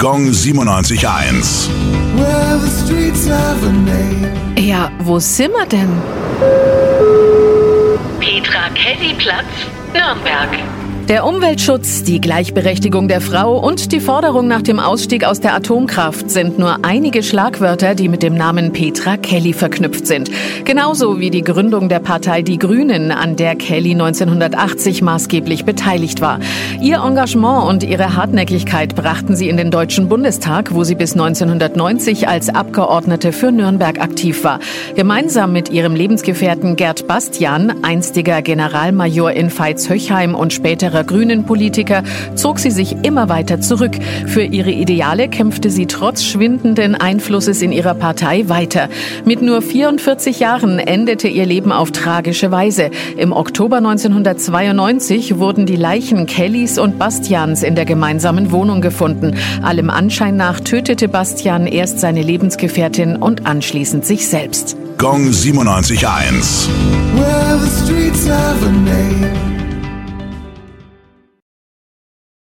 Gong 97.1. Ja, wo sind wir denn? Petra Kelly Platz, Nürnberg. Der Umweltschutz, die Gleichberechtigung der Frau und die Forderung nach dem Ausstieg aus der Atomkraft sind nur einige Schlagwörter, die mit dem Namen Petra Kelly verknüpft sind. Genauso wie die Gründung der Partei Die Grünen, an der Kelly 1980 maßgeblich beteiligt war. Ihr Engagement und ihre Hartnäckigkeit brachten sie in den Deutschen Bundestag, wo sie bis 1990 als Abgeordnete für Nürnberg aktiv war. Gemeinsam mit ihrem Lebensgefährten Gerd Bastian, einstiger Generalmajor in Veitshöchheim und späterer Grünen-Politiker, zog sie sich immer weiter zurück. Für ihre Ideale kämpfte sie trotz schwindenden Einflusses in ihrer Partei weiter. Mit nur 44 Jahren endete ihr Leben auf tragische Weise. Im Oktober 1992 wurden die Leichen Kellys und Bastians in der gemeinsamen Wohnung gefunden. Allem Anschein nach tötete Bastian erst seine Lebensgefährtin und anschließend sich selbst. Gong 97.1.